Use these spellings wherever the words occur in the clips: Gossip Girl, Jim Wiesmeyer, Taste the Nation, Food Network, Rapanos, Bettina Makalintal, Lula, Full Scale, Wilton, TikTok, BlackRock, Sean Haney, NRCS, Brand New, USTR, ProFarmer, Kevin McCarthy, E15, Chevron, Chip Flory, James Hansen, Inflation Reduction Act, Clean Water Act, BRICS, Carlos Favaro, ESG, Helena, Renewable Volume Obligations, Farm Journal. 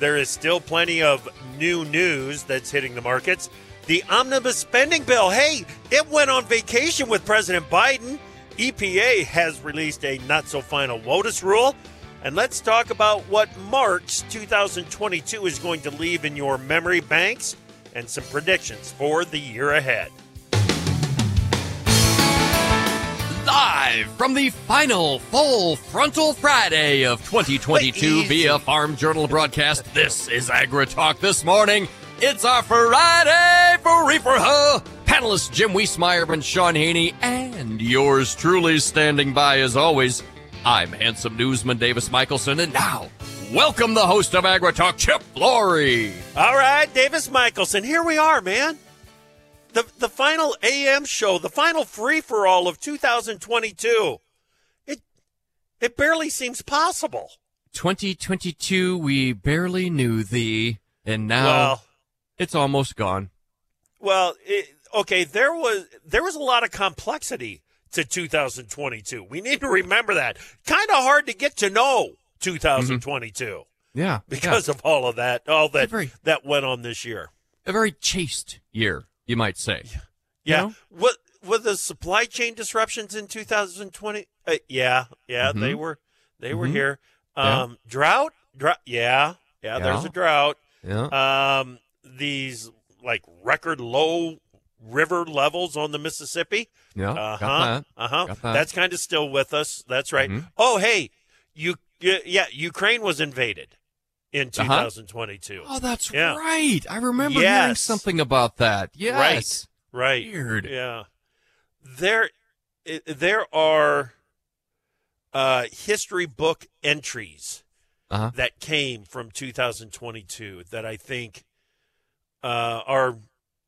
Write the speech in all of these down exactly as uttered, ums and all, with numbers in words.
there is still plenty of new news that's hitting the markets. The omnibus spending bill, hey, it went on vacation with President Biden. E P A has released a not-so-final WOTUS rule. And let's talk about what marks two thousand twenty-two is going to leave in your memory banks and some predictions for the year ahead. Live from the final full frontal Friday of twenty twenty-two via Farm Journal broadcast, this is Agritalk This Morning. It's our Friday free for her. Panelists Jim Wiesmeyer and Sean Haney, and yours truly standing by as always. I'm handsome newsman Davis Michelson, and now, welcome the host of Agritalk, Chip Flory. All right, Davis Michelson, here we are, man. The the final A M show, the final free-for-all of two thousand twenty-two. It, it barely seems possible. twenty twenty-two, we barely knew thee, and now well, it's almost gone. Well, it, okay, there was there was a lot of complexity to two thousand twenty-two. We need to remember that. Kind of hard to get to know two thousand twenty-two. Mm-hmm. Yeah. Because yeah. of all of that, all that very, that went on this year. A very chaste year, you might say. Yeah. yeah. You know? What were the supply chain disruptions in two thousand twenty? Uh, yeah. Yeah, mm-hmm. they were they mm-hmm. were here. Um yeah. drought? drought yeah, yeah. Yeah, there's a drought. Yeah. Um these like record low river levels on the Mississippi. Yeah, uh-huh, got that. Uh-huh. Got that. That's kind of still with us. That's right. Mm-hmm. Oh, hey, you, you, yeah, Ukraine was invaded in two thousand twenty-two. Uh-huh. Oh, that's yeah. right. I remember yes. hearing something about that. Yes. Right, right. Weird. Yeah. There, there are uh, history book entries uh-huh. that came from two thousand twenty-two that I think uh, are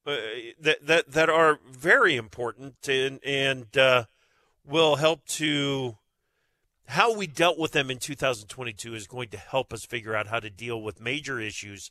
Uh, that that that are very important and and uh, will help to how we dealt with them in two thousand twenty-two is going to help us figure out how to deal with major issues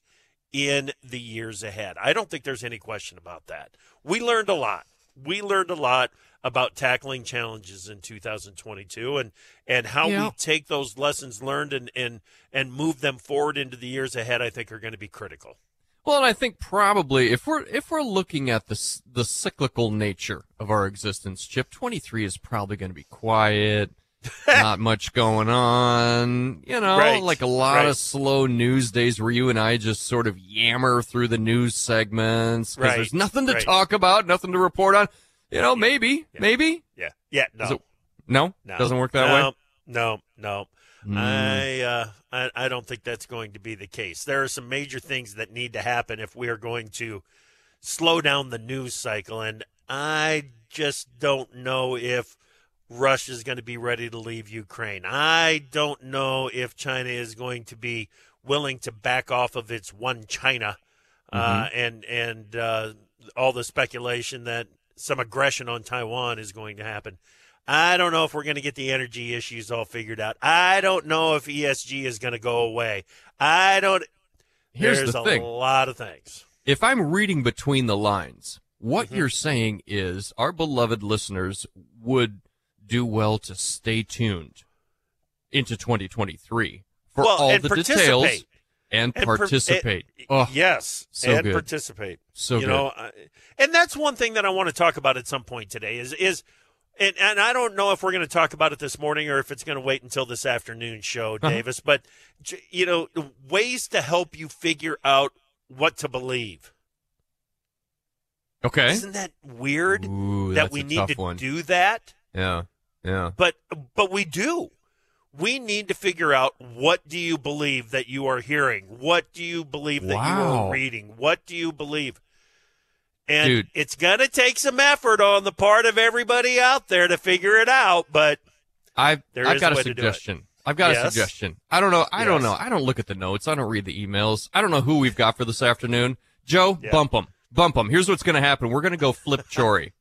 in the years ahead. I don't think there's any question about that. We learned a lot. We learned a lot about tackling challenges in two thousand twenty-two and and how yeah. we take those lessons learned and and and move them forward into the years ahead. I think are going to be critical. Well, and I think probably if we're if we're looking at the the cyclical nature of our existence, Chip, twenty-three is probably going to be quiet, not much going on, you know, right, like a lot right. of slow news days where you and I just sort of yammer through the news segments because right. there's nothing to right. talk about, nothing to report on, you know, yeah, maybe, yeah, maybe, yeah, yeah, no, Is it, no, no, doesn't work that no, way, no, no. Mm. I, uh, I I don't think that's going to be the case. There are some major things that need to happen if we are going to slow down the news cycle, and I just don't know if Russia is going to be ready to leave Ukraine. I don't know if China is going to be willing to back off of its one China uh, mm-hmm. and, and uh, all the speculation that some aggression on Taiwan is going to happen. I don't know if we're going to get the energy issues all figured out. I don't know if E S G is going to go away. I don't. Here's There's the thing. a lot of things. If I'm reading between the lines, what mm-hmm. you're saying is our beloved listeners would do well to stay tuned into twenty twenty-three for well, all the participate. details and, and participate. Per- and, oh, yes, so and good. participate. So you good. know, I, and that's one thing that I want to talk about at some point today is is. And and I don't know if we're going to talk about it this morning or if it's going to wait until this afternoon show, Davis, but, you know, ways to help you figure out what to believe. Okay. Isn't that weird Ooh, that we need to one. do that? Yeah, yeah. But but we do. We need to figure out what do you believe that you are hearing? What do you believe that wow. you are reading? What do you believe? And Dude. it's going to take some effort on the part of everybody out there to figure it out, but I've, there I've is got a, a way suggestion. I've got yes. a suggestion. I don't know. I yes. don't know. I don't look at the notes. I don't read the emails. I don't know who we've got for this afternoon. Joe, yeah. bump them. Bump them. Here's what's going to happen. We're going to go flip Chory.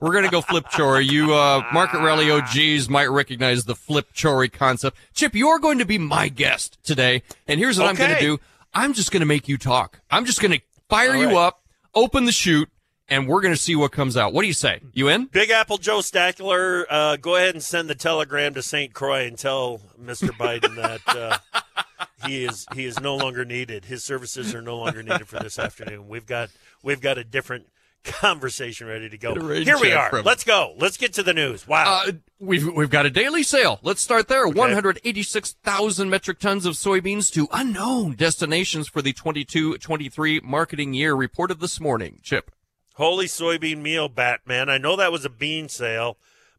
We're going to go flip Chory. You uh, Market Rally O Gs might recognize the flip Chory concept. Chip, you're going to be my guest today. And here's what okay. I'm going to do. I'm just going to make you talk. I'm just going to fire All right. you up, open the chute, and we're going to see what comes out. What do you say? You in? Big Apple Joe Stackler, uh, go ahead and send the telegram to Saint Croix and tell Mister Biden that uh, he is he is no longer needed. His services are no longer needed for this afternoon. We've got we've got a different conversation ready to go. Here we are. Let's go. Let's get to the news. Wow. Uh, we've we've got a daily sale. Let's start there. Okay. one hundred eighty-six thousand metric tons of soybeans to unknown destinations for the twenty-two twenty-three marketing year reported this morning. Chip. Holy soybean meal, Batman. I know that was a bean sale,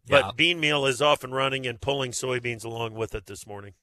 but yeah. bean meal is off and running and pulling soybeans along with it this morning.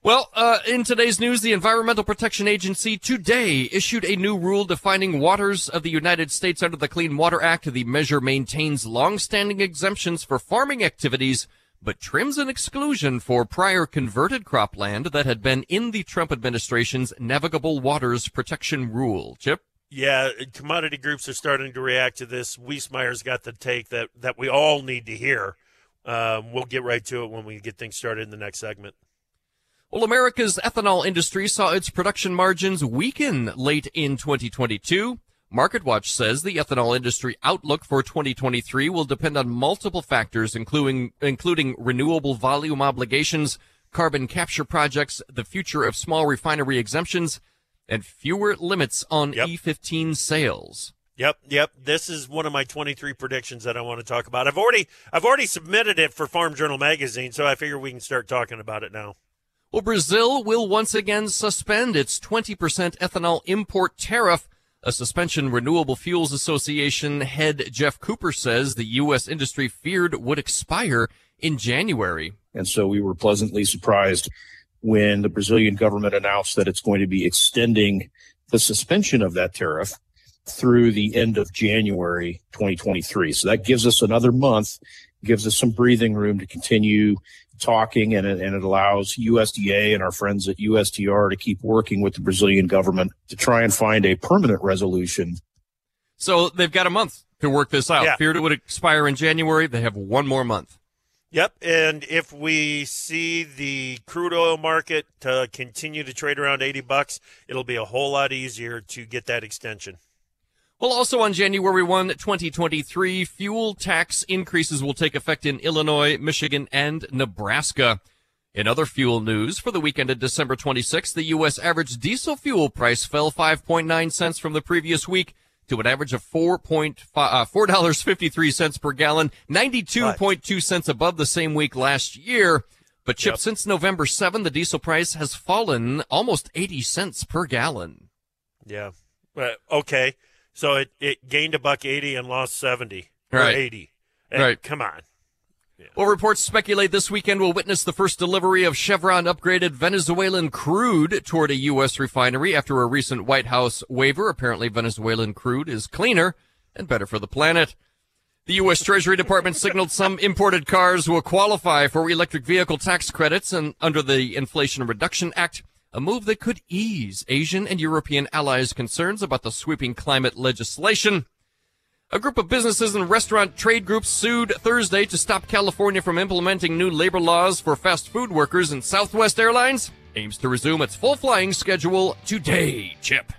Well, uh, in today's news, the Environmental Protection Agency today issued a new rule defining waters of the United States under the Clean Water Act. The measure maintains longstanding exemptions for farming activities, but trims an exclusion for prior converted cropland that had been in the Trump administration's Navigable Waters Protection Rule. Chip? Yeah, commodity groups are starting to react to this. Wiesmeyer's got the take that, that we all need to hear. Um, we'll get right to it when we get things started in the next segment. Well, America's ethanol industry saw its production margins weaken late in twenty twenty-two. MarketWatch says the ethanol industry outlook for twenty twenty-three will depend on multiple factors, including, including renewable volume obligations, carbon capture projects, the future of small refinery exemptions, and fewer limits on yep. E fifteen sales. Yep, yep. This is one of my twenty-three predictions that I want to talk about. I've already I've already submitted it for Farm Journal magazine, so I figure we can start talking about it now. Well, Brazil will once again suspend its twenty percent ethanol import tariff. A suspension Renewable Fuels Association head Jeff Cooper says the U S industry feared would expire in January. And so we were pleasantly surprised when the Brazilian government announced that it's going to be extending the suspension of that tariff through the end of January twenty twenty-three. So that gives us another month, gives us some breathing room to continue talking, and it, and it allows U S D A and our friends at U S T R to keep working with the Brazilian government to try and find a permanent resolution. So they've got a month to work this out. Yeah. Feared it would expire in January. They have one more month. Yep, and if we see the crude oil market uh, continue to trade around eighty bucks, it'll be a whole lot easier to get that extension. Well, also on January first, twenty twenty-three, fuel tax increases will take effect in Illinois, Michigan, and Nebraska. In other fuel news, for the weekend of December twenty-sixth, the U S average diesel fuel price fell five point nine cents from the previous week to an average of four dollars and fifty-three cents per gallon, ninety-two point two cents above the same week last year. But, Chip, yep. since November seventh, the diesel price has fallen almost eighty cents per gallon. Yeah. Uh, okay. So it, it gained a buck eighty and lost seventy right. or eighty. And right. Come on. Yeah. Well, reports speculate this weekend will witness the first delivery of Chevron upgraded Venezuelan crude toward a U S refinery after a recent White House waiver. Apparently, Venezuelan crude is cleaner and better for the planet. The U S Treasury Department signaled some imported cars will qualify for electric vehicle tax credits and under the Inflation Reduction Act, a move that could ease Asian and European allies' concerns about the sweeping climate legislation. A group of businesses and restaurant trade groups sued Thursday to stop California from implementing new labor laws for fast food workers, and Southwest Airlines aims to resume its full flying schedule today, Chip.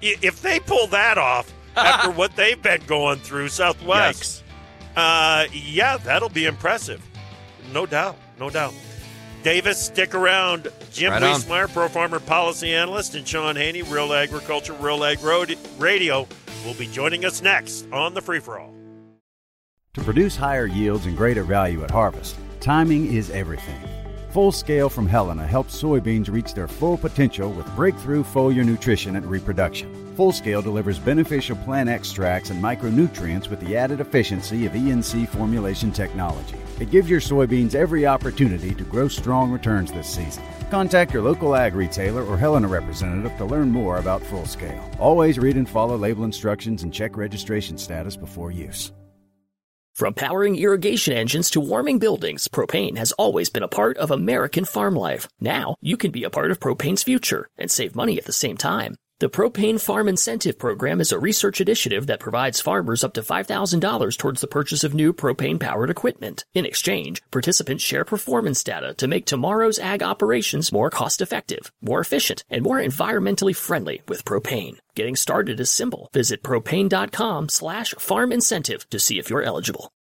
If they pull that off after what they've been going through, Southwest, uh, yeah, that'll be impressive. No doubt, no doubt. Davis, stick around. Jim right Wiesmeyer, ProFarmer Policy Analyst, and Sean Haney, Real Agriculture, Real Ag Radio, will be joining us next on The Free For All. To produce higher yields and greater value at harvest, timing is everything. Full Scale from Helena helps soybeans reach their full potential with breakthrough foliar nutrition and reproduction. Full Scale delivers beneficial plant extracts and micronutrients with the added efficiency of E N C formulation technology. It gives your soybeans every opportunity to grow strong returns this season. Contact your local ag retailer or Helena representative to learn more about Full Scale. Always read and follow label instructions and check registration status before use. From powering irrigation engines to warming buildings, propane has always been a part of American farm life. Now, you can be a part of propane's future and save money at the same time. The Propane Farm Incentive Program is a research initiative that provides farmers up to five thousand dollars towards the purchase of new propane-powered equipment. In exchange, participants share performance data to make tomorrow's ag operations more cost-effective, more efficient, and more environmentally friendly with propane. Getting started is simple. Visit propane.com slash farm incentive to see if you're eligible.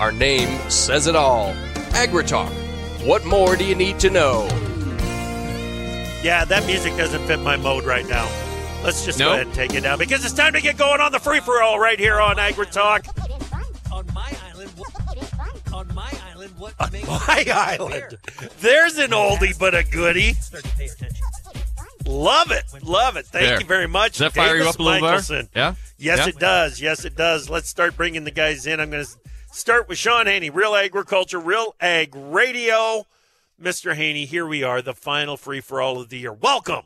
Our name says it all. Agritalk. What more do you need to know? Yeah, that music doesn't fit my mode right now. Let's just nope. go ahead and take it down because it's time to get going on the free-for-all right here on AgriTalk. On my island, what, on my island, what on makes my island. There's an oldie but a goodie. Love it, love it. Thank there. you very much. Does that fire Davis you up a little Michelson. There? Yeah. Yes, yeah. it does. Yes, it does. Let's start bringing the guys in. I'm going to start with Sean Haney, Real Agriculture, Real Ag Radio. Mister Haney, here we are, the final free-for-all of the year. Welcome.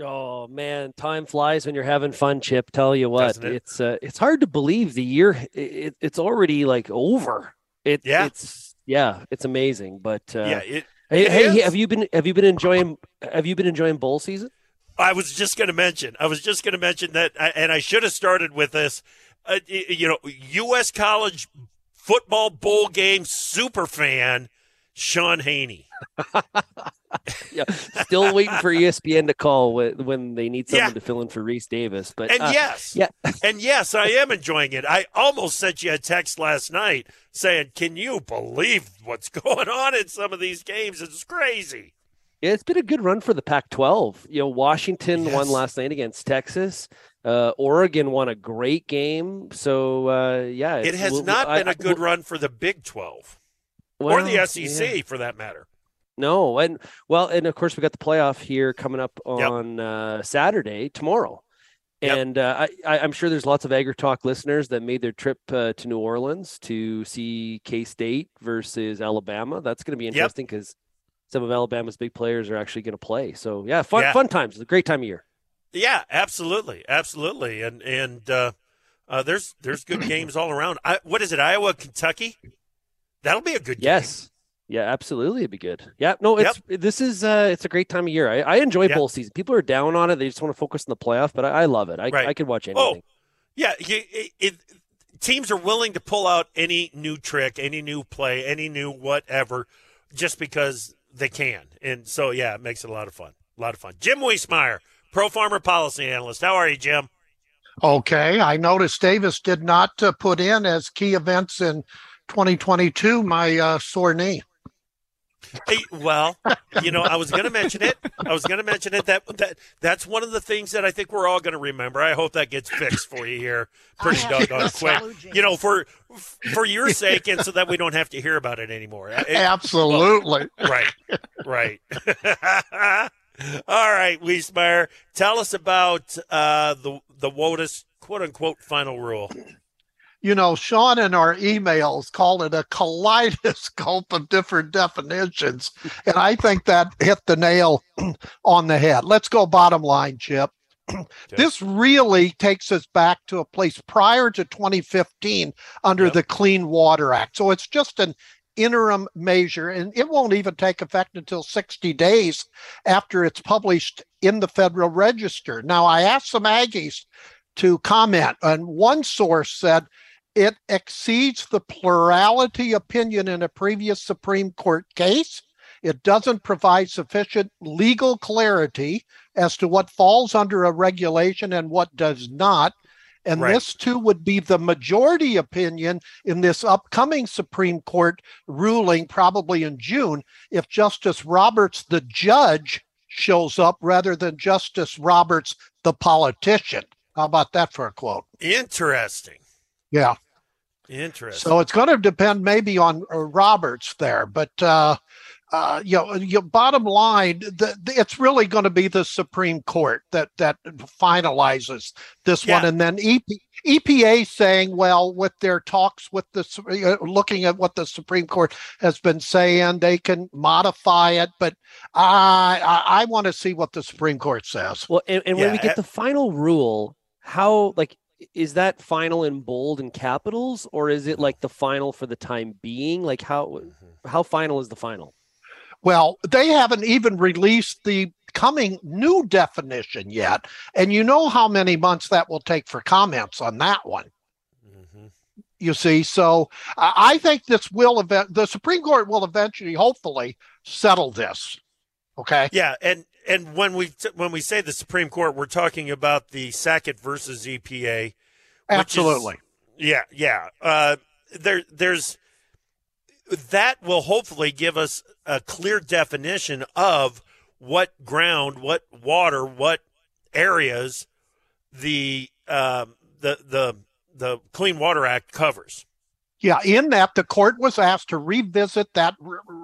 Oh, man, time flies when you're having fun, Chip. Tell you what, it? it's uh, it's hard to believe the year. It, it's already, like, over. It, yeah. It's, yeah, it's amazing. But uh, yeah, it, hey, it hey have you been have you been enjoying have you been enjoying bowl season? I was just going to mention. I was just going to mention that, and I should have started with this. Uh, you know, U S college football bowl game super fan. Sean Haney. yeah, still waiting for E S P N to call when they need someone yeah. to fill in for Reese Davis. But and uh, yes, yeah. and yes, I am enjoying it. I almost sent you a text last night saying, "Can you believe what's going on in some of these games? It's crazy." Yeah, it's been a good run for the Pac twelve. You know, Washington yes. won last night against Texas. Uh, Oregon won a great game. So uh, yeah, it has we'll, not we'll, been I, a good we'll, run for the Big twelve. Well, or the S E C, yeah. for that matter. No, and well, and of course we got the playoff here coming up on yep. uh, Saturday tomorrow, yep. and uh, I, I'm sure there's lots of AgriTalk listeners that made their trip uh, to New Orleans to see K-State versus Alabama. That's going to be interesting because yep. some of Alabama's big players are actually going to play. So yeah, fun yeah. fun times. It's a great time of year. Yeah, absolutely, absolutely, and and uh, uh, there's there's good games all around. I, what is it, Iowa, Kentucky? That'll be a good game. Yes. Yeah, absolutely. It'd be good. Yeah. No, it's yep. this is uh, it's a great time of year. I, I enjoy yep. bowl season. People are down on it. They just want to focus on the playoff, but I, I love it. I, right. I could watch anything. Oh, yeah. It, it, teams are willing to pull out any new trick, any new play, any new whatever, just because they can. And so, yeah, it makes it a lot of fun. A lot of fun. Jim Wiesmeyer, ProFarmer policy analyst. How are you, Jim? Okay. I noticed Davis did not uh, put in as key events in twenty twenty-two, my uh, sore knee. Hey, well, you know, I was going to mention it. I was going to mention it. That that that's one of the things that I think we're all going to remember. I hope that gets fixed for you here pretty doggone quick. You know, for for your sake, and so that we don't have to hear about it anymore. It, Absolutely. Well, right. Right. All right, Wiesmeyer, tell us about uh, the the WOTUS quote unquote final rule. You know, Sean in our emails called it a kaleidoscope of different definitions, and I think that hit the nail on the head. Let's go bottom line, Chip. Okay. This really takes us back to a place prior to twenty fifteen under yep. the Clean Water Act. So it's just an interim measure, and it won't even take effect until sixty days after it's published in the Federal Register. Now, I asked some Aggies to comment, and one source said, it exceeds the plurality opinion in a previous Supreme Court case. It doesn't provide sufficient legal clarity as to what falls under a regulation and what does not. And right. this, too, would be the majority opinion in this upcoming Supreme Court ruling, probably in June, if Justice Roberts, the judge, shows up rather than Justice Roberts, the politician. How about that for a quote? Interesting. Yeah. Interesting. So it's going to depend maybe on Roberts there, but uh, uh, you know, your bottom line, the, the, it's really going to be the Supreme Court that that finalizes this yeah. one, and then E P, E P A saying, well, with their talks with the uh, looking at what the Supreme Court has been saying, they can modify it, but I I, I want to see what the Supreme Court says. Well, and, and yeah. when we get the final rule, how like. is that final in bold and capitals, or is it like the final for the time being? Like how how final is the final? Well, they haven't even released the coming new definition yet. And you know how many months that will take for comments on that one. Mm-hmm. You see, so uh, I think this will event the Supreme Court will eventually, hopefully, settle this. Okay. Yeah. And and when we t- when we say the Supreme Court, we're talking about the Sackett versus E P A. Absolutely. Is, yeah. Yeah. Uh, there there's that will hopefully give us a clear definition of what ground, what water, what areas the uh, the the the Clean Water Act covers. Yeah, in that the court was asked to revisit that,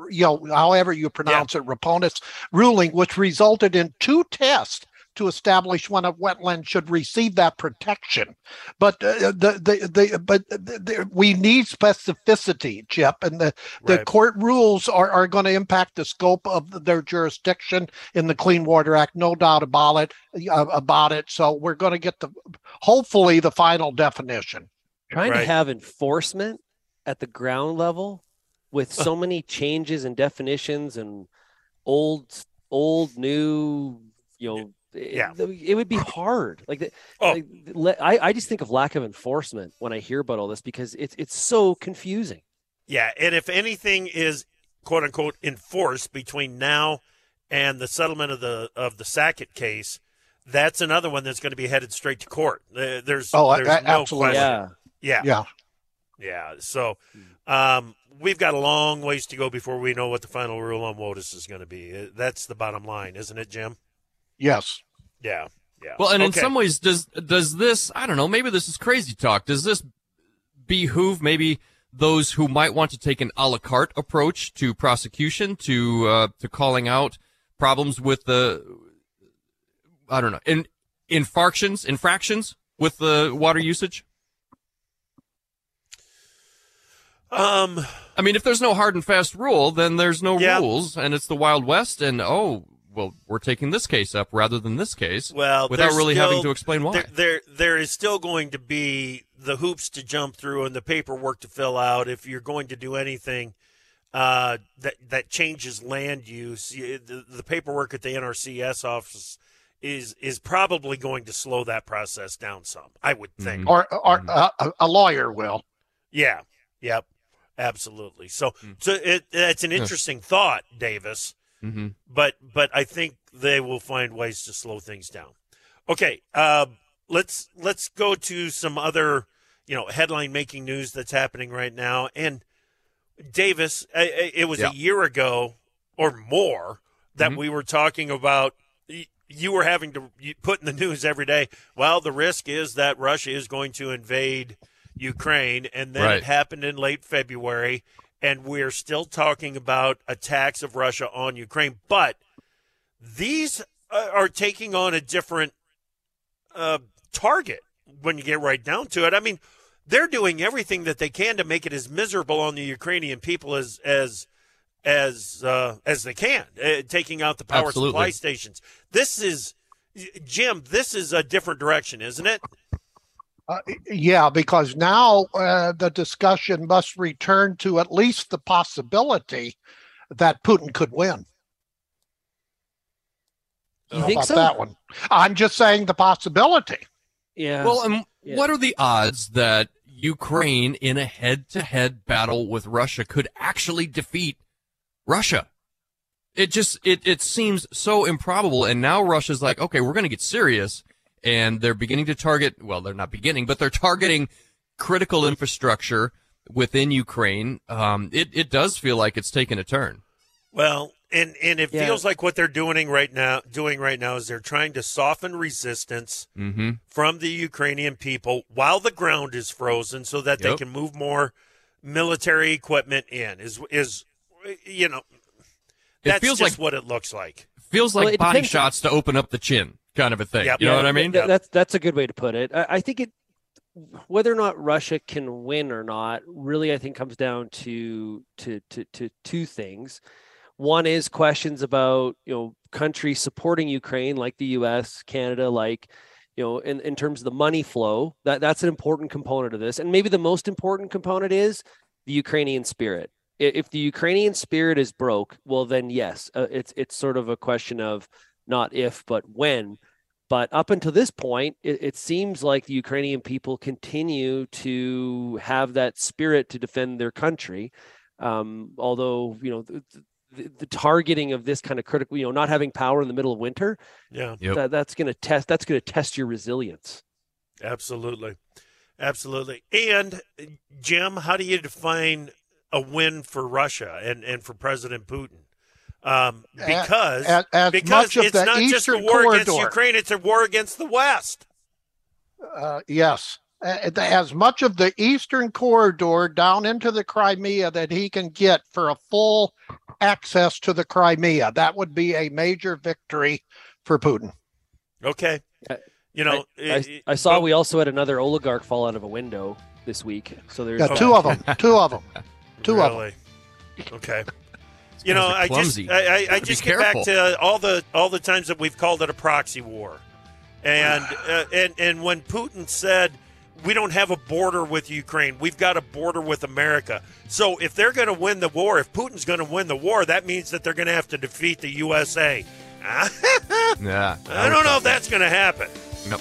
you know, however you pronounce yeah. it, Rapanos ruling, which resulted in two tests to establish when a wetland should receive that protection. But uh, the, the the but the, we need specificity, Chip, and the, right. the court rules are, are going to impact the scope of their jurisdiction in the Clean Water Act, no doubt about it. Uh, about it. So we're going to get the hopefully the final definition. Trying right. to have enforcement at the ground level with so many changes and definitions and old old new, you know. Yeah. Yeah, it, it would be hard. Like, the, oh. like I, I just think of lack of enforcement when I hear about all this because it's it's so confusing. Yeah, and if anything is "quote unquote" enforced between now and the settlement of the of the Sackett case, that's another one that's going to be headed straight to court. There's oh, there's I, no absolutely, question. yeah, yeah, yeah, yeah. So, um, we've got a long ways to go before we know what the final rule on WOTUS is going to be. That's the bottom line, isn't it, Jim? Yes. Yeah. Yeah. Well, and okay. in some ways, does does this, I don't know, maybe this is crazy talk. Does this behoove maybe those who might want to take an a la carte approach to prosecution, to uh, to calling out problems with the, I don't know, in, infractions, infractions with the water usage? Um, I mean, if there's no hard and fast rule, then there's no yeah. rules, and it's the Wild West, and oh. well, we're taking this case up rather than this case well, without really still, having to explain why. There, there, there is still going to be the hoops to jump through and the paperwork to fill out. If you're going to do anything uh, that that changes land use, the, the paperwork at the N R C S office is is probably going to slow that process down some, I would think. Mm-hmm. Or, or mm-hmm. a, a lawyer will. Yeah, yep, absolutely. So, mm-hmm. so it, it's an interesting yeah. thought, Davis. Mm-hmm. But but I think they will find ways to slow things down. Okay, uh, let's let's go to some other you know headline making news that's happening right now. And Davis, it was yeah. a year ago or more that mm-hmm. we were talking about. You were having to put in the news every day. Well, the risk is that Russia is going to invade Ukraine, and then right. it happened in late February. And we're still talking about attacks of Russia on Ukraine. But these are taking on a different uh, target when you get right down to it. I mean, they're doing everything that they can to make it as miserable on the Ukrainian people as as as uh, as they can, uh, taking out the power Absolutely. supply stations. This is, Jim, this is a different direction, isn't it? Uh, yeah, because now uh, the discussion must return to at least the possibility that Putin could win. You think so? That one. I'm just saying the possibility. Yeah. Well, and yeah. what are the odds that Ukraine in a head-to-head battle with Russia could actually defeat Russia? It just it it seems so improbable. And now Russia's like, okay, we're going to get serious. And they're beginning to target, well, they're not beginning, but they're targeting critical infrastructure within Ukraine. Um, it, it does feel like it's taken a turn. Well, and, and it yeah. feels like what they're doing right now, doing right now is they're trying to soften resistance mm-hmm. from the Ukrainian people while the ground is frozen so that yep. they can move more military equipment in is, is you know, that's it feels just like, what it looks like. Feels like well, body shots on- to open up the chin. Kind of a thing. Yep. You know what I mean? Th- that's that's a good way to put it. I, I think it, whether or not Russia can win or not, really, I think comes down to to to to two things. One is questions about you know countries supporting Ukraine, like the U S, Canada, like you know, in, in terms of the money flow, that, that's an important component of this. And maybe the most important component is the Ukrainian spirit. If the Ukrainian spirit is broke, well, then yes, uh, it's it's sort of a question of not if, but when. But up until this point, it, it seems like the Ukrainian people continue to have that spirit to defend their country. Um, although, you know, the, the, the targeting of this kind of critical, you know, not having power in the middle of winter, yeah, yep. that, that's going to test. That's going to test your resilience. Absolutely, absolutely. And Jim, how do you define a win for Russia and, and for President Putin? Um, because at, at because it's not Eastern just a war corridor. Against Ukraine, it's a war against the West. Uh, yes. As much of the Eastern corridor down into the Crimea that he can get for a full access to the Crimea, that would be a major victory for Putin. Okay. You know, I, it, I, I saw but, we also had another oligarch fall out of a window this week. So there's yeah, two of them, two of them. Two really? Of them. Okay. You know, I just I, I, I just get careful. back to all the all the times that we've called it a proxy war, and uh, and and when Putin said we don't have a border with Ukraine, we've got a border with America. So if they're going to win the war, if Putin's going to win the war, that means that they're going to have to defeat the U S A. Nah, I, I don't know if that's going to happen. Nope.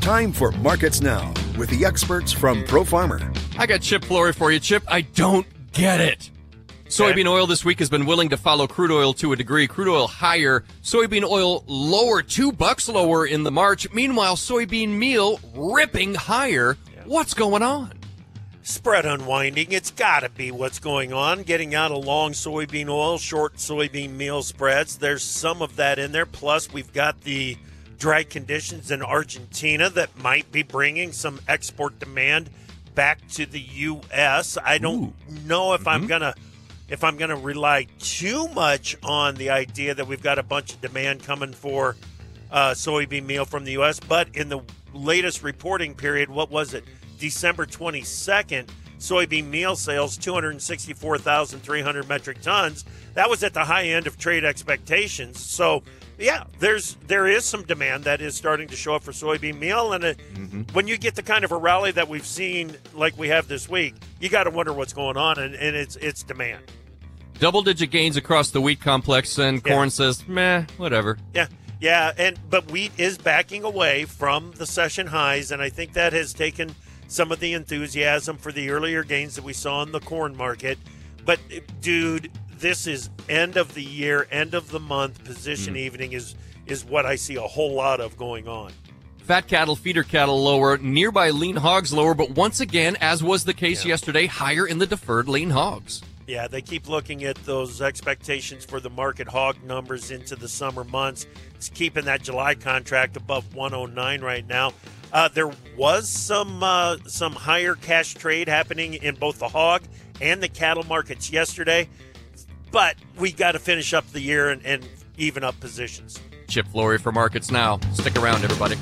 Time for Markets Now with the experts from ProFarmer. I got Chip Flory for you, Chip. I don't get it. Soybean okay. oil this week has been willing to follow crude oil to a degree. Crude oil higher, soybean oil lower, two bucks lower in the March. Meanwhile, soybean meal ripping higher. Yeah. What's going on? Spread unwinding. It's got to be what's going on. Getting out of long soybean oil, short soybean meal spreads. There's some of that in there. Plus, we've got the dry conditions in Argentina that might be bringing some export demand back to the U S. I don't Ooh. know if mm-hmm. I'm gonna if I'm gonna rely too much on the idea that we've got a bunch of demand coming for uh, soybean meal from the U S. But in the latest reporting period, what was it? December twenty-second, soybean meal sales two hundred sixty-four thousand three hundred metric tons. That was at the high end of trade expectations. So. Yeah, there's there is some demand that is starting to show up for soybean meal, and it, mm-hmm. when you get the kind of a rally that we've seen, like we have this week, you got to wonder what's going on, and, and it's it's demand. Double-digit gains across the wheat complex, and corn yeah. says, meh, whatever. Yeah, yeah, and but wheat is backing away from the session highs, and I think that has taken some of the enthusiasm for the earlier gains that we saw in the corn market. But, dude, this is end of the year, end of the month. Position mm. evening is is what I see a whole lot of going on. Fat cattle, feeder cattle lower, nearby lean hogs lower, but once again, as was the case yeah. yesterday, higher in the deferred lean hogs. Yeah, they keep looking at those expectations for the market hog numbers into the summer months. It's keeping that July contract above one oh nine right now. Uh, there was some uh, some higher cash trade happening in both the hog and the cattle markets yesterday. But we got to finish up the year and, and even up positions. Chip Flory for Markets Now. Stick around, everybody.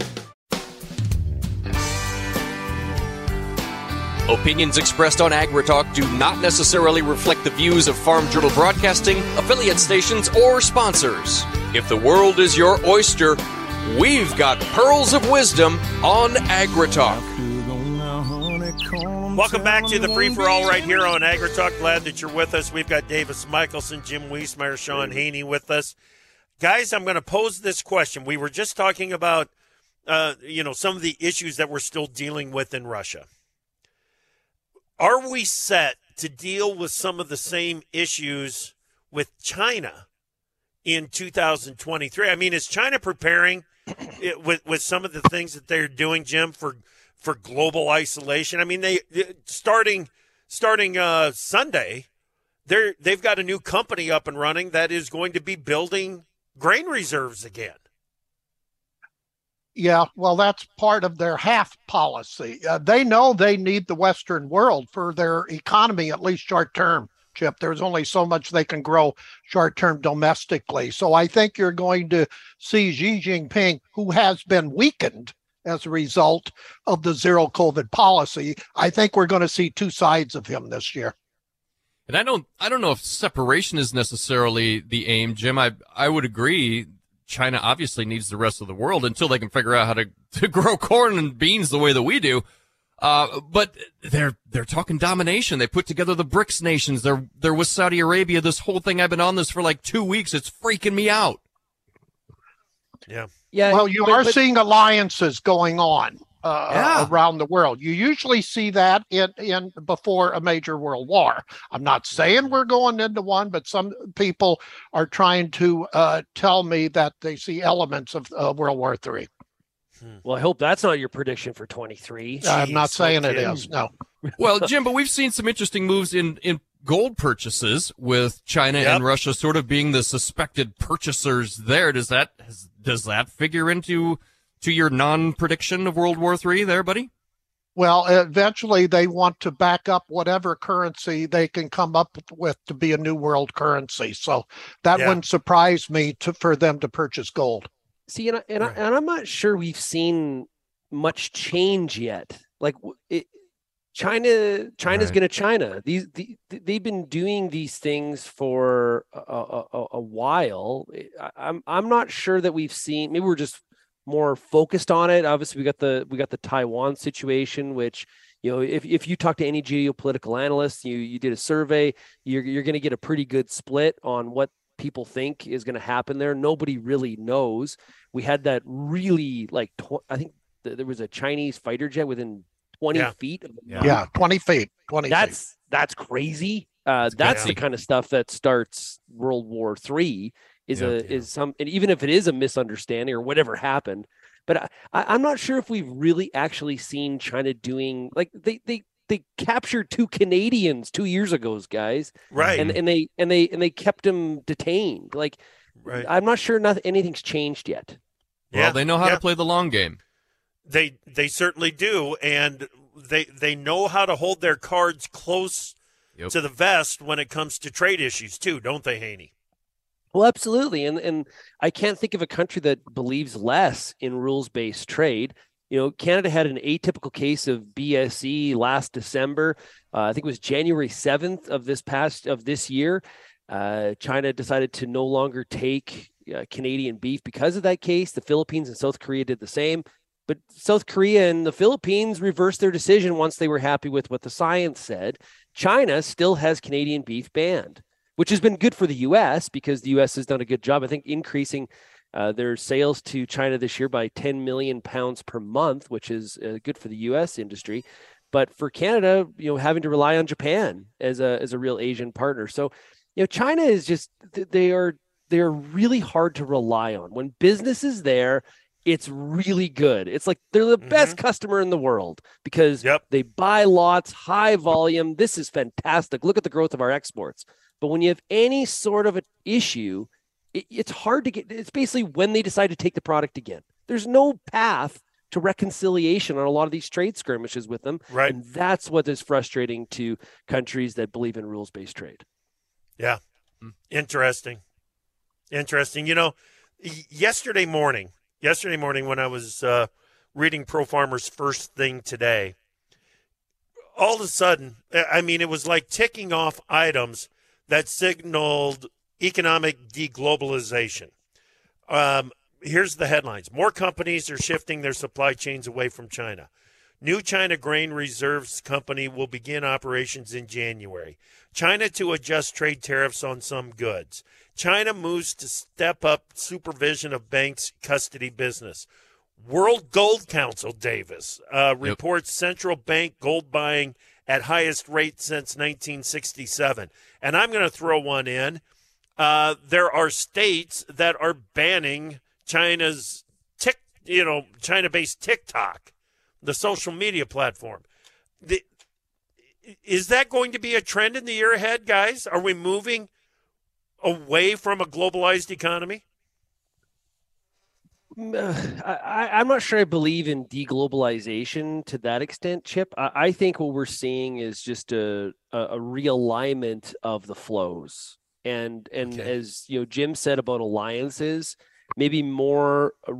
Opinions expressed on Agritalk do not necessarily reflect the views of Farm Journal Broadcasting, affiliate stations, or sponsors. If the world is your oyster, we've got pearls of wisdom on Agritalk. Welcome back to the free-for-all right here on Agritalk. Glad that you're with us. We've got Davis Michelson, Jim Wiesmeyer, Sean Haney with us. Guys, I'm going to pose this question. We were just talking about, uh, you know, some of the issues that we're still dealing with in Russia. Are we set to deal with some of the same issues with China in two thousand twenty-three? I mean, is China preparing it with, with some of the things that they're doing, Jim, for for global isolation? I mean, they starting starting uh, Sunday, they're they've got a new company up and running that is going to be building grain reserves again. Yeah, well, that's part of their half policy. Uh, they know they need the Western world for their economy, at least short term, Chip. There's only so much they can grow short term domestically. So I think you're going to see Xi Jinping, who has been weakened as a result of the zero COVID policy. I think we're going to see two sides of him this year. And I don't I don't know if separation is necessarily the aim, Jim. I I would agree. China obviously needs the rest of the world until they can figure out how to, to grow corn and beans the way that we do. Uh, but they're they're talking domination. They put together the BRICS nations. They're they're with Saudi Arabia. This whole thing, I've been on this for like two weeks. It's freaking me out. Yeah. Yeah. Well, you but, are but, seeing alliances going on uh, yeah. around the world. You usually see that in, in before a major world war. I'm not saying we're going into one, but some people are trying to uh, tell me that they see elements of uh, World War Three. Well, I hope that's not your prediction for twenty-three. Jeez, I'm not saying it is, no. Well, Jim, but we've seen some interesting moves in, in gold purchases with China yep. and Russia sort of being the suspected purchasers there. Does that does that figure into to your non-prediction of World War Three there, buddy? Well, eventually they want to back up whatever currency they can come up with to be a new world currency. So that yeah. wouldn't surprise me to, for them to purchase gold. See, and, I, and, right. I, and I'm not sure we've seen much change yet. Like it, China, China's right. going to China. These the, they've been doing these things for a, a, a while. I, I'm I'm not sure that we've seen. Maybe we're just more focused on it. Obviously, we got the we got the Taiwan situation, which. You know, if, if you talk to any geopolitical analyst, you you did a survey, you're you're going to get a pretty good split on what people think is going to happen there. Nobody really knows. We had that really like, tw- I think th- there was a Chinese fighter jet within twenty yeah. feet. Of yeah. yeah. twenty feet. twenty that's, feet. That's crazy. Uh, that's yeah. the kind of stuff that starts World War Three is yeah, a, yeah. is some, and even if it is a misunderstanding or whatever happened, but I, I, I'm not sure if we've really actually seen China doing like they, they, They captured two Canadians two years ago, guys. Right, and and they and they and they kept them detained. Like, right. I'm not sure nothing anything's changed yet. Yeah. Well, they know how yeah. to play the long game. They they certainly do, and they they know how to hold their cards close yep. to the vest when it comes to trade issues too, don't they, Haney? Well, absolutely, and and I can't think of a country that believes less in rules-based trade. You know, Canada had an atypical case of B S E last December. Uh, I think it was January seventh of this past of this year. Uh, China decided to no longer take uh, Canadian beef because of that case. The Philippines and South Korea did the same. But South Korea and the Philippines reversed their decision once they were happy with what the science said. China still has Canadian beef banned, which has been good for the U S because the U S has done a good job, I think, increasing Uh, their sales to China this year by ten million pounds per month, which is uh, good for the U S industry. But for Canada, you know, having to rely on Japan as a as a real Asian partner. So, you know, China is just they are they are really hard to rely on. When business is there, it's really good. It's like they're the mm-hmm. best customer in the world because yep. they buy lots, high volume. This is fantastic. Look at the growth of our exports. But when you have any sort of an issue, it's hard to get. It's basically when they decide to take the product again. There's no path to reconciliation on a lot of these trade skirmishes with them. Right. And that's what is frustrating to countries that believe in rules-based trade. Yeah. Interesting. Interesting. You know, yesterday morning, yesterday morning when I was uh, reading ProFarmer's first thing today, all of a sudden, I mean, it was like ticking off items that signaled economic deglobalization. Um, here's the headlines. More companies are shifting their supply chains away from China. New China Grain Reserves Company will begin operations in January. China to adjust trade tariffs on some goods. China moves to step up supervision of banks' custody business. World Gold Council, Davis, uh, reports yep. central bank gold buying at highest rate since nineteen sixty-seven. And I'm going to throw one in. Uh, there are states that are banning China's tick, you know, China-based TikTok, the social media platform. The, is that going to be a trend in the year ahead, guys? Are we moving away from a globalized economy? I, I'm not sure I believe in deglobalization to that extent, Chip. I, I think what we're seeing is just a, a realignment of the flows. And and okay. as you know, Jim said about alliances, maybe more uh,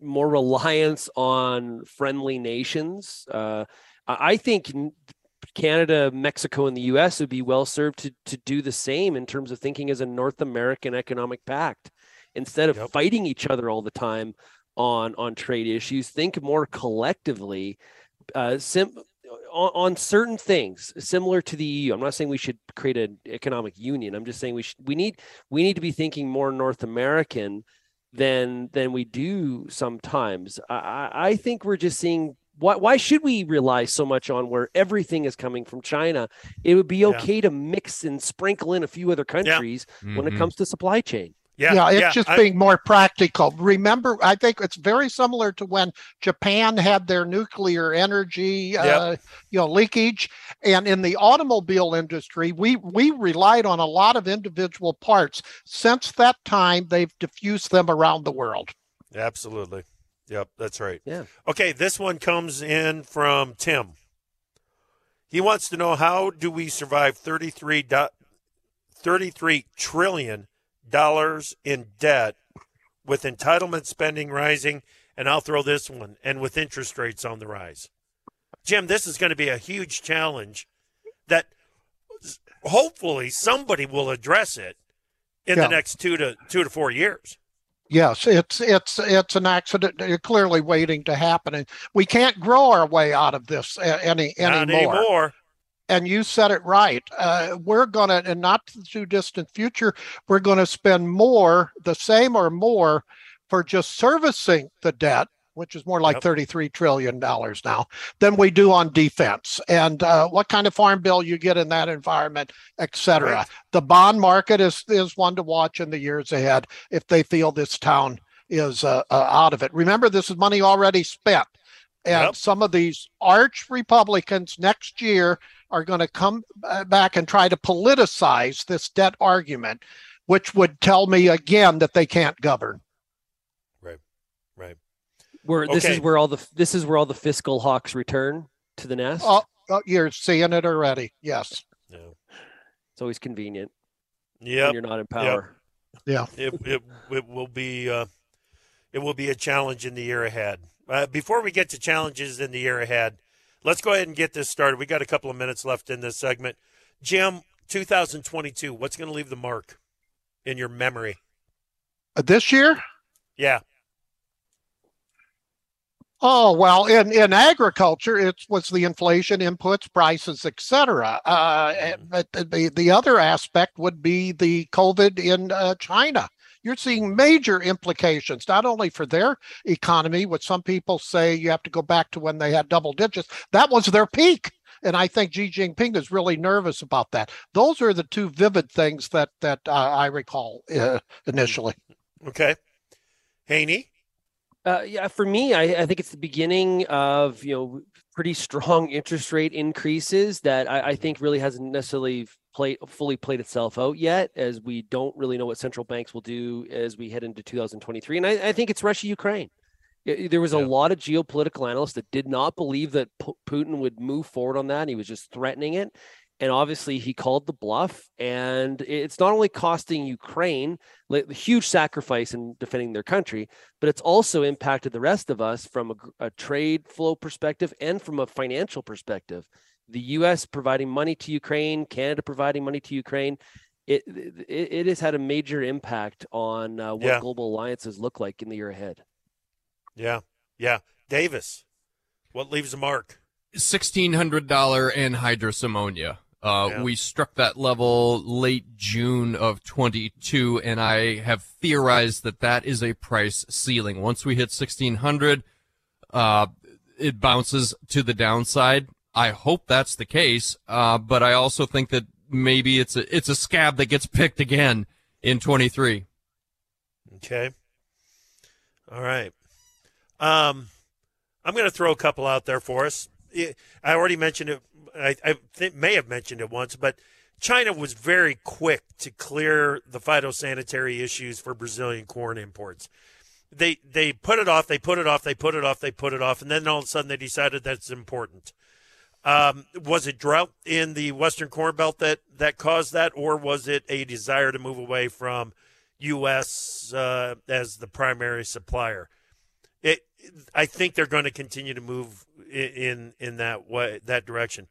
more reliance on friendly nations. Uh, I think Canada, Mexico, and the U S would be well served to to do the same in terms of thinking as a North American economic pact. Instead of yep. fighting each other all the time on, on trade issues, think more collectively uh, sim- on, on certain things similar to the E U. I'm not saying we should create an economic union. I'm just saying we should, we need we need to be thinking more North American than than we do sometimes. I, I think we're just seeing why why should we rely so much on where everything is coming from China? It would be okay yeah. to mix and sprinkle in a few other countries yeah. when mm-hmm. it comes to supply chain. Yeah, yeah, it's yeah, just I, being more practical. Remember, I think it's very similar to when Japan had their nuclear energy yep. uh, you know, leakage. And in the automobile industry, we, we relied on a lot of individual parts. Since that time, they've diffused them around the world. Absolutely. Yep, that's right. Yeah. Okay, this one comes in from Tim. He wants to know, how do we survive thirty-three trillion dollars dollars in debt with entitlement spending rising, and I'll throw this one, and with interest rates on the rise? Jim, this is going to be a huge challenge that hopefully somebody will address it in yeah. the next two to two to four years. Yes, it's it's it's an accident clearly waiting to happen, and we can't grow our way out of this any anymore. Not anymore. And you said it right. Uh, we're going to, and not the too distant future, we're going to spend more, the same or more, for just servicing the debt, which is more like yep. thirty-three trillion dollars now, than we do on defense. And uh, what kind of farm bill you get in that environment, et cetera. Right. The bond market is, is one to watch in the years ahead if they feel this town is uh, uh, out of it. Remember, this is money already spent. And yep. some of these arch Republicans next year are going to come back and try to politicize this debt argument, which would tell me again that they can't govern. Right, right. Where okay. this is where all the this is where all the fiscal hawks return to the nest. Oh, oh you're seeing it already. Yes. Yeah. It's always convenient. Yeah. You're not in power. Yep. Yeah. It, it it will be uh, it will be a challenge in the year ahead. Uh, before we get to challenges in the year ahead, let's go ahead and get this started. We got a couple of minutes left in this segment. Jim, two thousand twenty-two, what's going to leave the mark in your memory? Uh, this year? Yeah. Oh, well, in, in agriculture, it was the inflation, inputs, prices, et cetera. Uh, but the, the other aspect would be the COVID in uh, China. You're seeing major implications, not only for their economy, which some people say you have to go back to when they had double digits. That was their peak. And I think Xi Jinping is really nervous about that. Those are the two vivid things that, that uh, I recall uh, initially. Okay. Haney? Uh, yeah, for me, I, I think it's the beginning of, you know, pretty strong interest rate increases that I, I think really hasn't necessarily played fully played itself out yet, as we don't really know what central banks will do as we head into two thousand twenty-three. And I, I think it's Russia, Ukraine. There was a yeah. lot of geopolitical analysts that did not believe that P- Putin would move forward on that. He was just threatening it. And obviously he called the bluff, and it's not only costing Ukraine the like, huge sacrifice in defending their country, but it's also impacted the rest of us from a, a trade flow perspective and from a financial perspective. The U S providing money to Ukraine, Canada providing money to Ukraine. It it, it has had a major impact on uh, what yeah. global alliances look like in the year ahead. Yeah. Yeah. Davis, What leaves a mark? sixteen hundred dollars anhydrous ammonia. Uh, yeah. We struck that level late June of twenty-two, and I have theorized that that is a price ceiling. Once we hit sixteen hundred dollars, uh, it bounces to the downside. I hope that's the case, uh, but I also think that maybe it's a, it's a scab that gets picked again in twenty-three. Okay. All right. Um, I'm going to throw a couple out there for us. I already mentioned it. I, I think, may have mentioned it once, but China was very quick to clear the phytosanitary issues for Brazilian corn imports. They they put it off, they put it off, they put it off, they put it off, and then all of a sudden they decided that's important. Um, was it drought in the Western Corn Belt that, that caused that, or was it a desire to move away from U S uh, as the primary supplier? It, I think they're going to continue to move in in that way, that direction.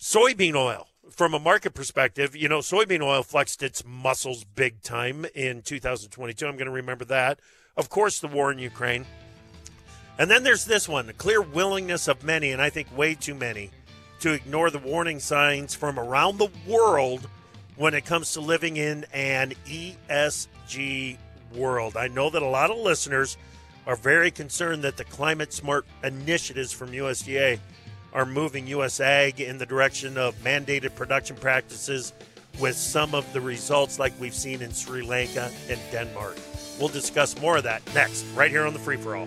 Soybean oil, from a market perspective, you know, soybean oil flexed its muscles big time in two thousand twenty-two. I'm going to remember that. Of course, the war in Ukraine. And then there's this one, the clear willingness of many, and I think way too many, to ignore the warning signs from around the world when it comes to living in an E S G world. I know that a lot of listeners are very concerned that the climate smart initiatives from U S D A are moving U S ag in the direction of mandated production practices, with some of the results like we've seen in Sri Lanka and Denmark. We'll discuss more of that next, right here on the Free For All.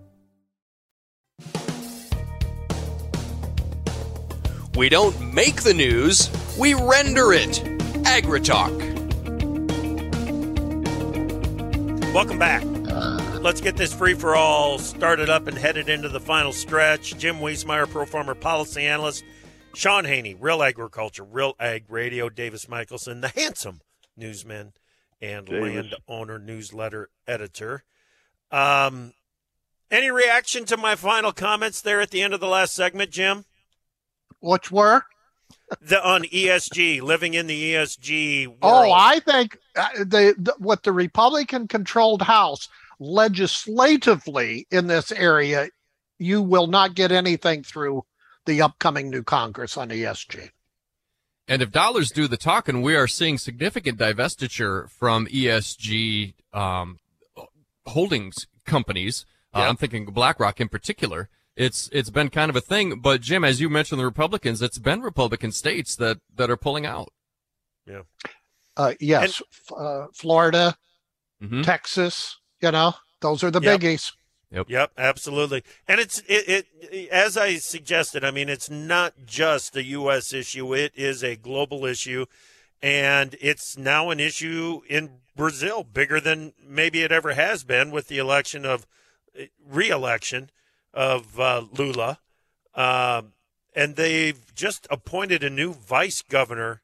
We don't make the news, we render it. Agritalk. Welcome back. Let's get this Free For All started up and headed into the final stretch. Jim Wiesmeyer, ProFarmer Policy Analyst. Sean Haney, Real Agriculture, Real Ag Radio. Davis Michelson, the handsome newsman and Davis. Landowner Newsletter Editor. Um, any reaction to my final comments there at the end of the last segment, Jim? Which were the on E S G, living in the E S G world. Oh, I think the, the what the Republican-controlled House legislatively in this area, you will not get anything through the upcoming new Congress on E S G. And if dollars do the talking, we are seeing significant divestiture from E S G um, holdings companies. Yeah. Uh, I'm thinking BlackRock in particular. It's it's been kind of a thing, but Jim, as you mentioned, the Republicans, it's been Republican states that, that are pulling out. Yeah. Uh, yes, and, uh, Florida, mm-hmm. Texas, you know, those are the yep. biggies. Yep. Yep. Absolutely. And it's it, it as I suggested. I mean, it's not just a U S issue; it is a global issue, and it's now an issue in Brazil, bigger than maybe it ever has been with the election of re-election. of uh, Lula, uh, and they've just appointed a new vice governor,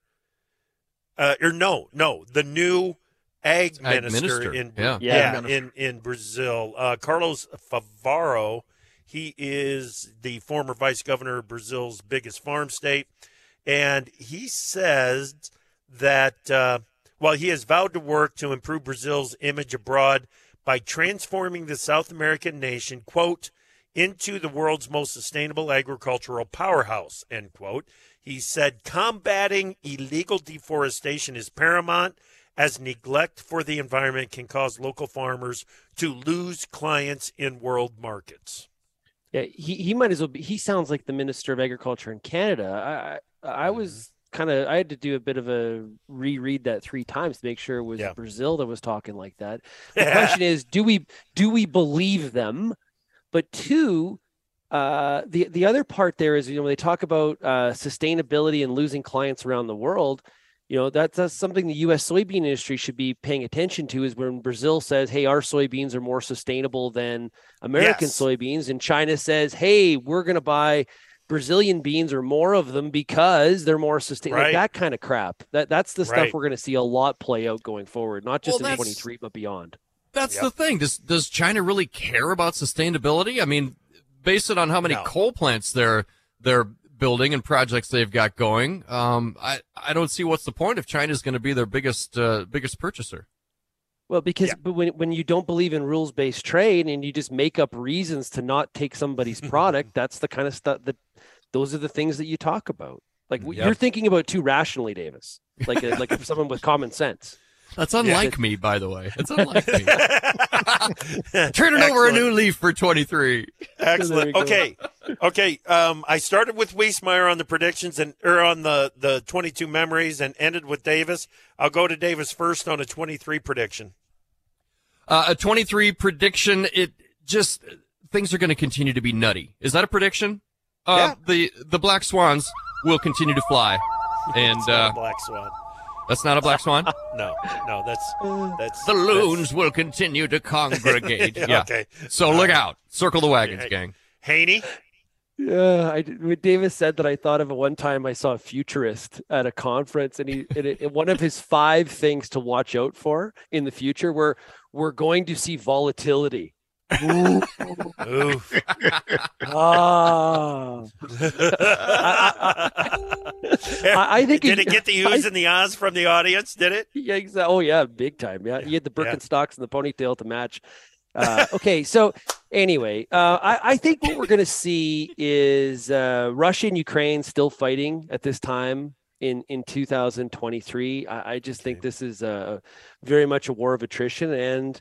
uh, or no, no, the new ag, ag minister, minister in yeah, yeah, yeah minister. in in Brazil, uh, Carlos Favaro. He is the former vice governor of Brazil's biggest farm state, and he says that uh, while he has vowed to work to improve Brazil's image abroad by transforming the South American nation, quote, into the world's most sustainable agricultural powerhouse, end quote. He said combating illegal deforestation is paramount as neglect for the environment can cause local farmers to lose clients in world markets. Yeah, he, he might as well be, he sounds like the Minister of Agriculture in Canada. I I was kind of, I had to do a bit of a reread that three times to make sure it was yeah. Brazil that was talking like that. The question is, do we, do we believe them? But two, uh, the, the other part there is, you know, when they talk about uh, sustainability and losing clients around the world, you know, that's, that's something the U S soybean industry should be paying attention to, is when Brazil says, hey, our soybeans are more sustainable than American yes. soybeans. And China says, hey, we're going to buy Brazilian beans or more of them because they're more sustainable. Right. Like that kind of crap. That That's the stuff right. we're going to see a lot play out going forward, not just well, in twenty-three, but beyond. That's yep. the thing. Does, does China really care about sustainability? I mean, based on how many no. coal plants they're they're building and projects they've got going, um, I, I don't see what's the point if China's going to be their biggest uh, biggest purchaser. Well, because yeah. but when when you don't believe in rules-based trade and you just make up reasons to not take somebody's product, that's the kind of stuff that those are the things that you talk about. Like yep. you're thinking about too rationally, Davis, like a, like someone with common sense. That's unlike yeah. me, by the way. It's unlike me. Turning over a new leaf for twenty-three. Excellent. Okay. Okay. Um, I started with Wiesmeyer on the predictions and or on the, the twenty-two memories and ended with Davis. I'll go to Davis first on a twenty-three prediction. Uh, a twenty-three prediction. It just things are going to continue to be nutty. Is that a prediction? Uh, yeah. The the black swans will continue to fly. And it's not uh, a black swan. That's not a black swan? no, no, that's... that's the loons that's... will continue to congregate. yeah. Okay. So look out. Circle the wagons, hey, gang. Haney? Yeah, I, when Davis said that, I thought of it one time I saw a futurist at a conference, and he and it, it, one of his five things to watch out for in the future were, we're going to see volatility. Oof. Ah. I, I, I, I think did it, it get the oohs and the ahs from the audience? Did it? Yeah, exactly. Oh yeah, big time. Yeah, you had the Birkenstocks yeah. and the ponytail to match. Uh, okay, so anyway, uh, I, I think what we're going to see is uh, Russia and Ukraine still fighting at this time in in two thousand twenty-three. I, I just okay. think this is a very much a war of attrition and.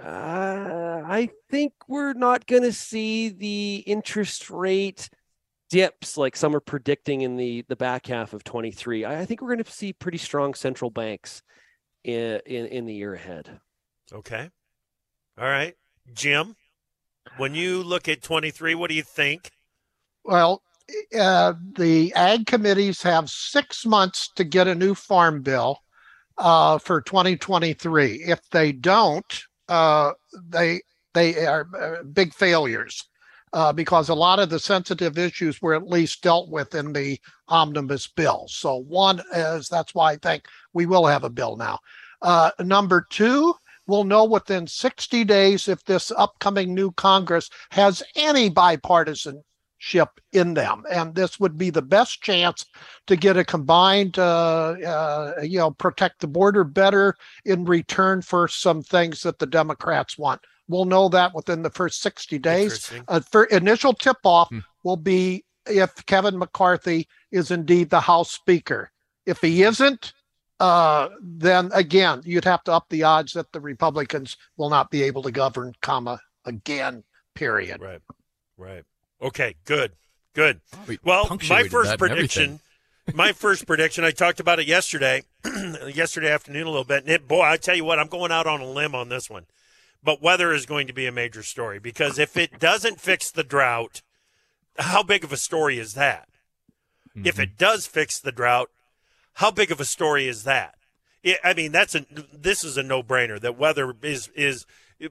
Uh, I think we're not going to see the interest rate dips like some are predicting in the, the back half of twenty-three. I, I think we're going to see pretty strong central banks in, in, in the year ahead. Okay. All right. Jim, when you look at twenty-three, what do you think? Well, uh, the ag committees have six months to get a new farm bill uh, for twenty twenty-three. If they don't, Uh, they they are big failures uh, because a lot of the sensitive issues were at least dealt with in the omnibus bill. So one is that's why I think we will have a bill now. Uh, number two, we'll know within sixty days if this upcoming new Congress has any bipartisan ship in them, and this would be the best chance to get a combined, uh, uh, you know, protect the border better in return for some things that the Democrats want. We'll know that within the first sixty days. Uh, for initial tip-off hmm. will be if Kevin McCarthy is indeed the House Speaker. If he isn't, uh, then again, you'd have to up the odds that the Republicans will not be able to govern, comma, again, period. Right, right. Okay, good, good. Well, my first prediction, my first prediction, I talked about it yesterday, yesterday afternoon a little bit, and it, boy, I tell you what, I'm going out on a limb on this one. But weather is going to be a major story because if it doesn't fix the drought, how big of a story is that? Mm-hmm. If it does fix the drought, how big of a story is that? It, I mean, that's a, this is a no-brainer that weather is, is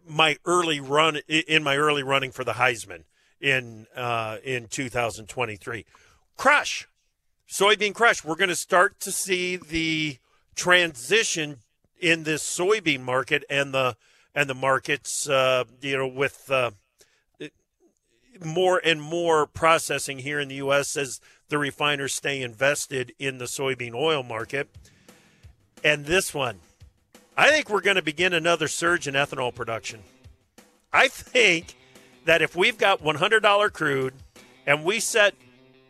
my early run, in my early running for the Heisman. In uh, in two thousand twenty-three, crush, soybean crush. We're going to start to see the transition in this soybean market and the and the markets. Uh, you know, with uh, more and more processing here in the U S as the refiners stay invested in the soybean oil market. And this one, I think we're going to begin another surge in ethanol production. I think. That if we've got one hundred dollars crude and we set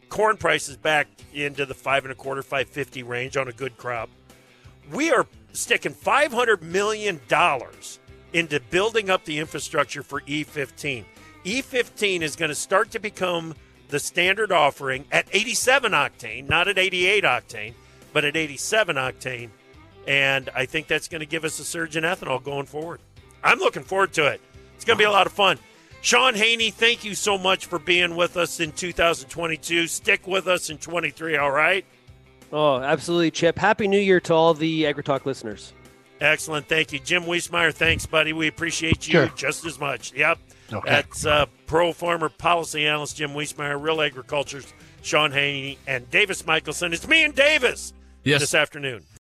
corn prices back into the five and a quarter, five fifty range on a good crop, we are sticking five hundred million dollars into building up the infrastructure for E fifteen. E fifteen is going to start to become the standard offering at eighty-seven octane, not at eighty-eight octane, but at eighty-seven octane. And I think that's going to give us a surge in ethanol going forward. I'm looking forward to it. It's going to be a lot of fun. Sean Haney, thank you so much for being with us in two thousand twenty-two. Stick with us in twenty-three, all right? Oh, absolutely, Chip. Happy New Year to all the AgriTalk listeners. Excellent. Thank you. Jim Wiesmeyer, thanks, buddy. We appreciate you sure. just as much. Yep. Okay. That's uh, pro-farmer policy analyst Jim Wiesmeyer, Real Agriculture's Sean Haney, and Davis Michelson. It's me and Davis yes. this afternoon.